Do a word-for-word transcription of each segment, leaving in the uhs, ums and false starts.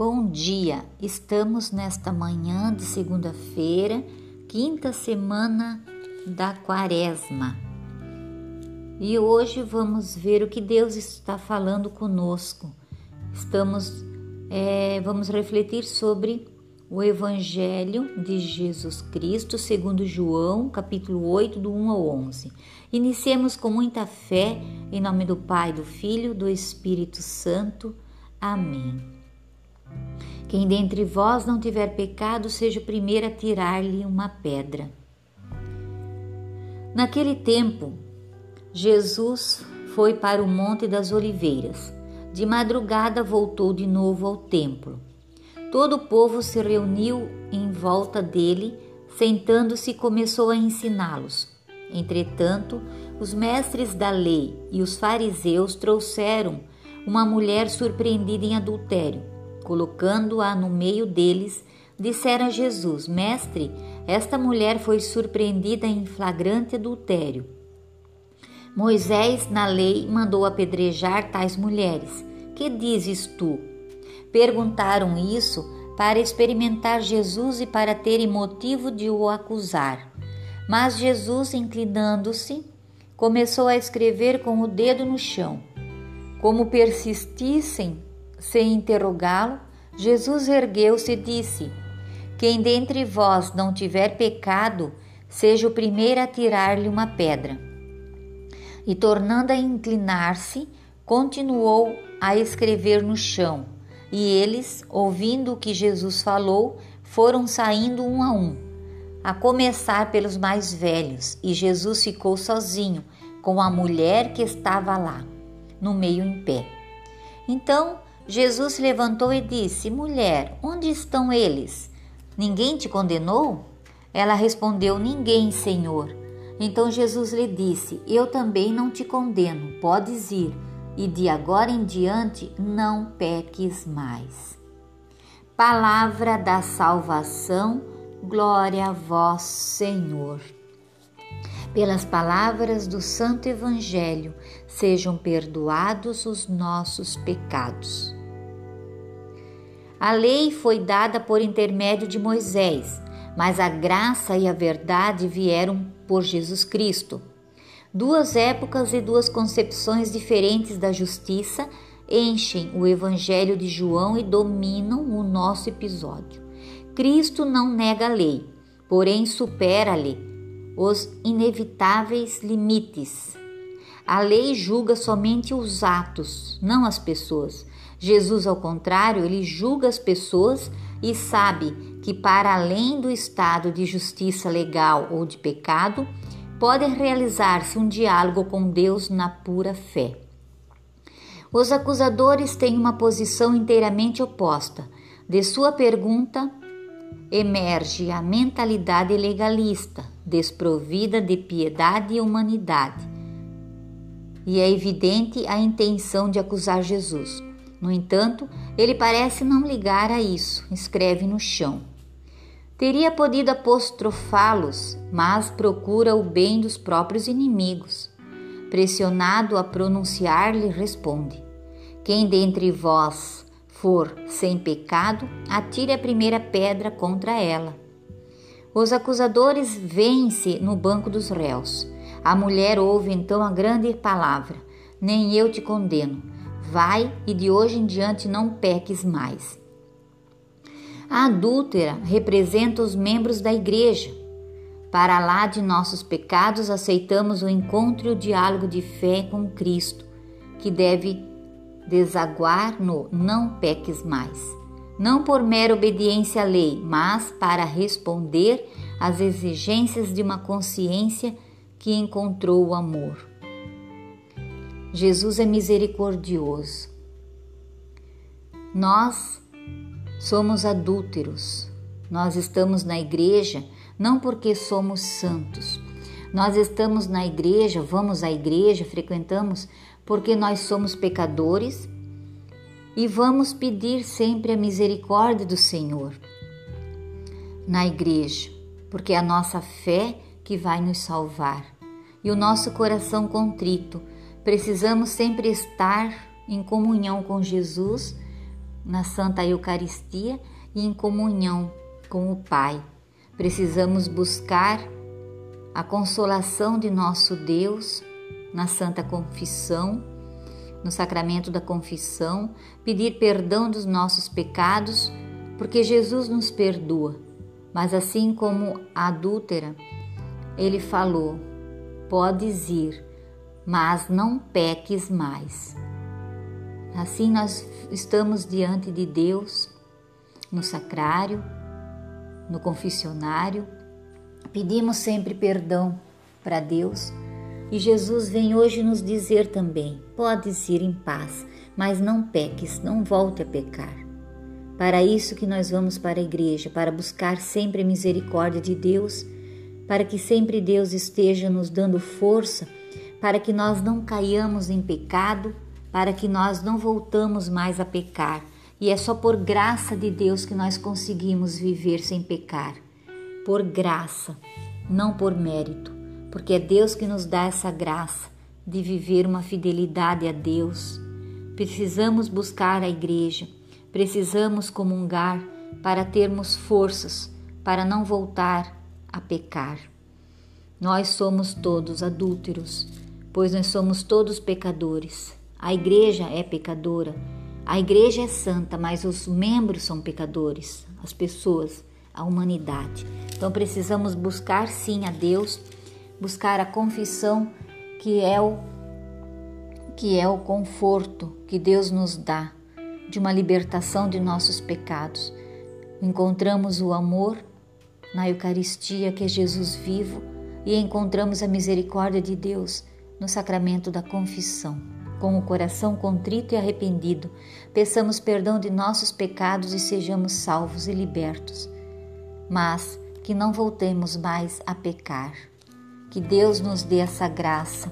Bom dia, estamos nesta manhã de segunda-feira, quinta semana da quaresma. E hoje vamos ver o que Deus está falando conosco. Estamos, é, vamos refletir sobre o Evangelho de Jesus Cristo, segundo João, capítulo oito, do um ao onze. Iniciemos com muita fé, em nome do Pai, do Filho, do Espírito Santo. Amém. Quem dentre vós não tiver pecado, seja o primeiro a tirar-lhe uma pedra. Naquele tempo, Jesus foi para o Monte das Oliveiras. De madrugada voltou de novo ao templo. Todo o povo se reuniu em volta dele, sentando-se começou a ensiná-los. Entretanto, os mestres da lei e os fariseus trouxeram uma mulher surpreendida em adultério. Colocando-a no meio deles, disseram a Jesus: Mestre, esta mulher foi surpreendida em flagrante adultério. Moisés, na lei, mandou apedrejar tais mulheres. Que dizes tu? Perguntaram isso para experimentar Jesus e para terem motivo de o acusar. Mas Jesus, inclinando-se, começou a escrever com o dedo no chão. Como persistissem, sem interrogá-lo, Jesus ergueu-se e disse: Quem dentre vós não tiver pecado, seja o primeiro a tirar-lhe uma pedra. E tornando a inclinar-se, continuou a escrever no chão. E eles, ouvindo o que Jesus falou, foram saindo um a um, a começar pelos mais velhos. E Jesus ficou sozinho, com a mulher que estava lá, no meio em pé. Então, Jesus levantou e disse: Mulher, onde estão eles? Ninguém te condenou? Ela respondeu: Ninguém, Senhor. Então Jesus lhe disse: Eu também não te condeno, podes ir, e de agora em diante não peques mais. Palavra da salvação, glória a vós, Senhor. Pelas palavras do Santo Evangelho, sejam perdoados os nossos pecados. A lei foi dada por intermédio de Moisés, mas a graça e a verdade vieram por Jesus Cristo. Duas épocas e duas concepções diferentes da justiça enchem o Evangelho de João e dominam o nosso episódio. Cristo não nega a lei, porém supera-lhe os inevitáveis limites. A lei julga somente os atos, não as pessoas. Jesus, ao contrário, ele julga as pessoas e sabe que, para além do estado de justiça legal ou de pecado, pode realizar-se um diálogo com Deus na pura fé. Os acusadores têm uma posição inteiramente oposta. De sua pergunta emerge a mentalidade legalista, desprovida de piedade e humanidade. E é evidente a intenção de acusar Jesus. No entanto, ele parece não ligar a isso, escreve no chão. Teria podido apostrofá-los, mas procura o bem dos próprios inimigos. Pressionado a pronunciar-lhe, responde: Quem dentre vós for sem pecado, atire a primeira pedra contra ela. Os acusadores vêm-se no banco dos réus. A mulher ouve então a grande palavra: Nem eu te condeno. Vai e de hoje em diante não peques mais. A adúltera representa os membros da igreja. Para lá de nossos pecados, aceitamos o encontro e o diálogo de fé com Cristo, que deve desaguar no não peques mais. Não por mera obediência à lei, mas para responder às exigências de uma consciência que encontrou o amor. Jesus é misericordioso. Nós somos adúlteros. Nós estamos na igreja não porque somos santos. Nós estamos na igreja, vamos à igreja, frequentamos porque nós somos pecadores e vamos pedir sempre a misericórdia do Senhor na igreja, porque é a nossa fé que vai nos salvar. E o nosso coração contrito, precisamos sempre estar em comunhão com Jesus, na Santa Eucaristia e em comunhão com o Pai. Precisamos buscar a consolação de nosso Deus na Santa Confissão, no Sacramento da Confissão, pedir perdão dos nossos pecados, porque Jesus nos perdoa. Mas assim como a adúltera, ele falou: podes ir, mas não peques mais. Assim nós estamos diante de Deus, no sacrário, no confessionário, pedimos sempre perdão para Deus. E Jesus vem hoje nos dizer também: podes ir em paz, mas não peques, não volte a pecar. Para isso que nós vamos para a igreja, para buscar sempre a misericórdia de Deus, para que sempre Deus esteja nos dando força, para que nós não caiamos em pecado, para que nós não voltamos mais a pecar. E é só por graça de Deus que nós conseguimos viver sem pecar. Por graça, não por mérito, porque é Deus que nos dá essa graça de viver uma fidelidade a Deus. Precisamos buscar a igreja, precisamos comungar para termos forças, para não voltar a pecar. Nós somos todos adúlteros, pois nós somos todos pecadores. A igreja é pecadora, a igreja é santa, mas os membros são pecadores, as pessoas, a humanidade. Então precisamos buscar sim a Deus, buscar a confissão, que é o, que é o conforto que Deus nos dá, de uma libertação de nossos pecados. Encontramos o amor na Eucaristia, que é Jesus vivo, e encontramos a misericórdia de Deus no sacramento da confissão. Com o coração contrito e arrependido, peçamos perdão de nossos pecados e sejamos salvos e libertos, mas que não voltemos mais a pecar. Que Deus nos dê essa graça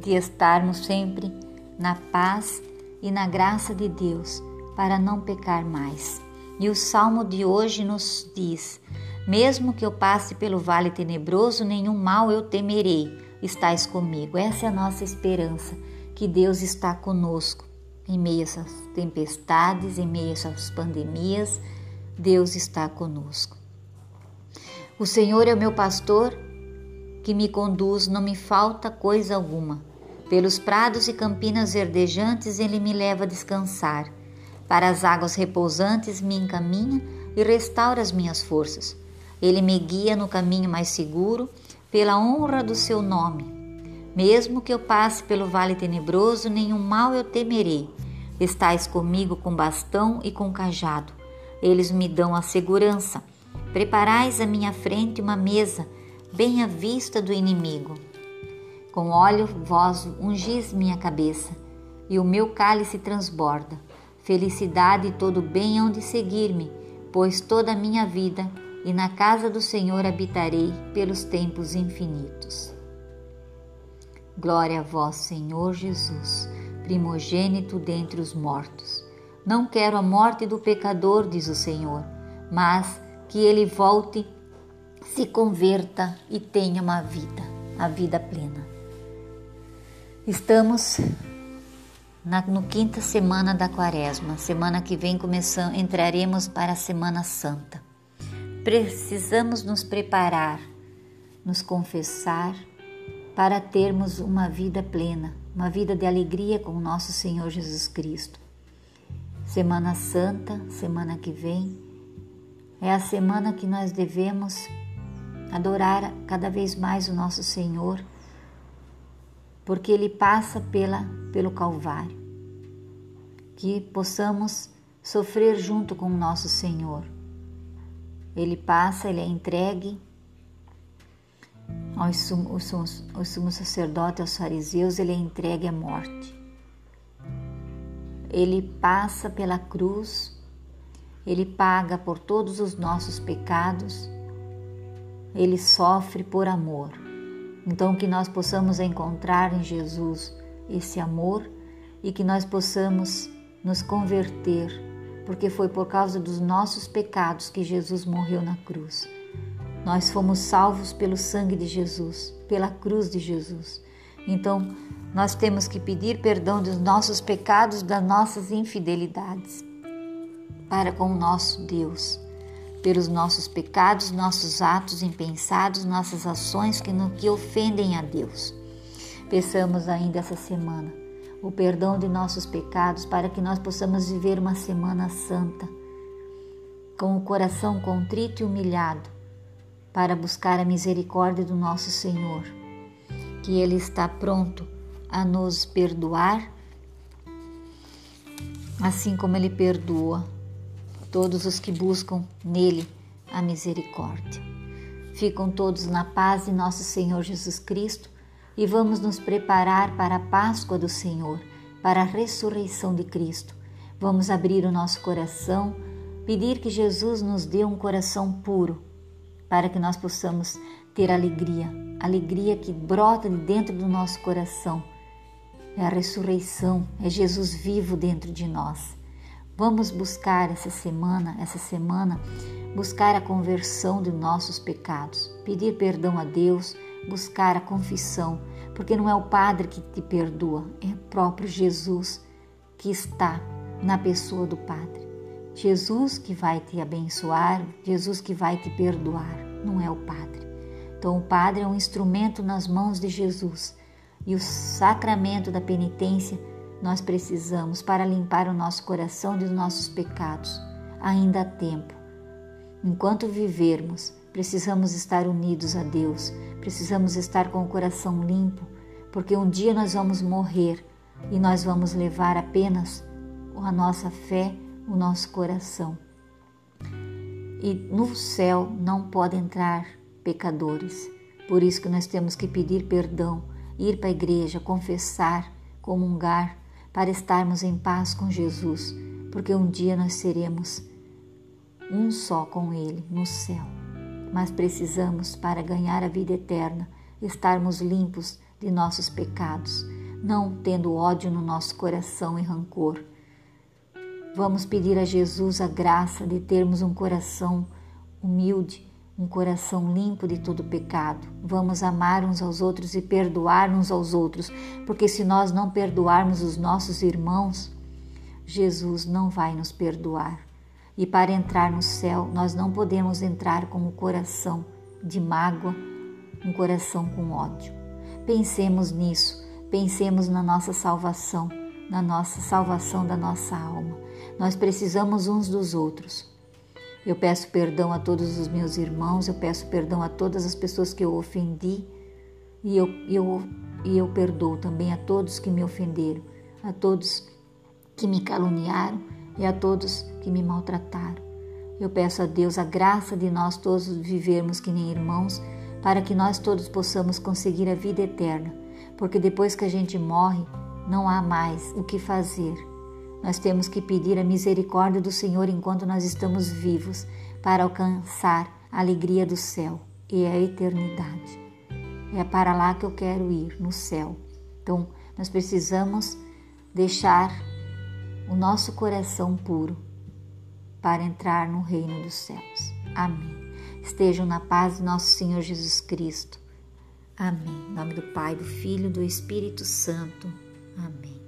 de estarmos sempre na paz e na graça de Deus, para não pecar mais. E o Salmo de hoje nos diz: mesmo que eu passe pelo vale tenebroso, nenhum mal eu temerei, estás comigo. Essa é a nossa esperança, que Deus está conosco em meio a essas tempestades, em meio a essas pandemias. Deus está conosco. O Senhor é o meu pastor, que me conduz, não me falta coisa alguma. Pelos prados e campinas verdejantes ele me leva a descansar. Para as águas repousantes me encaminha e restaura as minhas forças. Ele me guia no caminho mais seguro, pela honra do seu nome. Mesmo que eu passe pelo vale tenebroso, nenhum mal eu temerei. Estás comigo com bastão e com cajado. Eles me dão a segurança. Preparais à minha frente uma mesa, bem à vista do inimigo. Com óleo vós ungis minha cabeça, e o meu cálice transborda. Felicidade e todo bem hão de seguir-me, pois toda a minha vida, e na casa do Senhor habitarei pelos tempos infinitos. Glória a vós, Senhor Jesus, primogênito dentre os mortos. Não quero a morte do pecador, diz o Senhor, mas que ele volte, se converta e tenha uma vida, a vida plena. Estamos na no quinta semana da Quaresma. Semana que vem começamos, entraremos para a Semana Santa. Precisamos nos preparar, nos confessar, para termos uma vida plena, uma vida de alegria com o nosso Senhor Jesus Cristo. Semana Santa, semana que vem, é a semana que nós devemos adorar cada vez mais o nosso Senhor, porque Ele passa pela, pelo Calvário. Que possamos sofrer junto com o nosso Senhor. Ele passa, Ele é entregue Ao sumo, ao sumo, ao sumo sacerdote, aos fariseus, ele é entregue à morte. Ele passa pela cruz, ele paga por todos os nossos pecados, ele sofre por amor. Então que nós possamos encontrar em Jesus esse amor e que nós possamos nos converter, porque foi por causa dos nossos pecados que Jesus morreu na cruz. Nós fomos salvos pelo sangue de Jesus, pela cruz de Jesus. Então, nós temos que pedir perdão dos nossos pecados, das nossas infidelidades. para com o nosso Deus, pelos nossos pecados, nossos atos impensados, nossas ações que, no, que ofendem a Deus. Peçamos ainda essa semana o perdão de nossos pecados para que nós possamos viver uma semana santa, com o coração contrito e humilhado, para buscar a misericórdia do nosso Senhor, que Ele está pronto a nos perdoar, assim como Ele perdoa todos os que buscam nele a misericórdia. Ficam todos na paz de nosso Senhor Jesus Cristo e vamos nos preparar para a Páscoa do Senhor, para a ressurreição de Cristo. Vamos abrir o nosso coração, pedir que Jesus nos dê um coração puro, para que nós possamos ter alegria, alegria que brota de dentro do nosso coração. É a ressurreição, é Jesus vivo dentro de nós. Vamos buscar essa semana, essa semana, buscar a conversão de nossos pecados, pedir perdão a Deus, buscar a confissão, porque não é o Padre que te perdoa, é o próprio Jesus que está na pessoa do Padre. Jesus que vai te abençoar, Jesus que vai te perdoar, não é o Padre. Então o Padre é um instrumento nas mãos de Jesus e o sacramento da penitência nós precisamos para limpar o nosso coração dos nossos pecados. Ainda há tempo. Enquanto vivermos, precisamos estar unidos a Deus, precisamos estar com o coração limpo, porque um dia nós vamos morrer e nós vamos levar apenas a nossa fé, o nosso coração. E no céu não pode entrar pecadores. Por isso que nós temos que pedir perdão, ir para a igreja, confessar, comungar, para estarmos em paz com Jesus, porque um dia nós seremos um só com Ele no céu. Mas precisamos, para ganhar a vida eterna, estarmos limpos de nossos pecados, não tendo ódio no nosso coração e rancor. Vamos pedir a Jesus a graça de termos um coração humilde, um coração limpo de todo pecado. Vamos amar uns aos outros e perdoar uns aos outros, porque se nós não perdoarmos os nossos irmãos, Jesus não vai nos perdoar. E para entrar no céu, nós não podemos entrar com um coração de mágoa, um coração com ódio. Pensemos nisso, pensemos na nossa salvação, na nossa salvação da nossa alma. Nós precisamos uns dos outros. Eu peço perdão a todos os meus irmãos, eu peço perdão a todas as pessoas que eu ofendi e eu, eu, e eu perdoo também a todos que me ofenderam, a todos que me caluniaram e a todos que me maltrataram. Eu peço a Deus a graça de nós todos vivermos que nem irmãos, para que nós todos possamos conseguir a vida eterna, porque depois que a gente morre, não há mais o que fazer. Nós temos que pedir a misericórdia do Senhor enquanto nós estamos vivos para alcançar a alegria do céu e a eternidade. É para lá que eu quero ir, no céu. Então, nós precisamos deixar o nosso coração puro para entrar no reino dos céus. Amém. Estejam na paz de nosso Senhor Jesus Cristo. Amém. Em nome do Pai, do Filho e do Espírito Santo. Amém.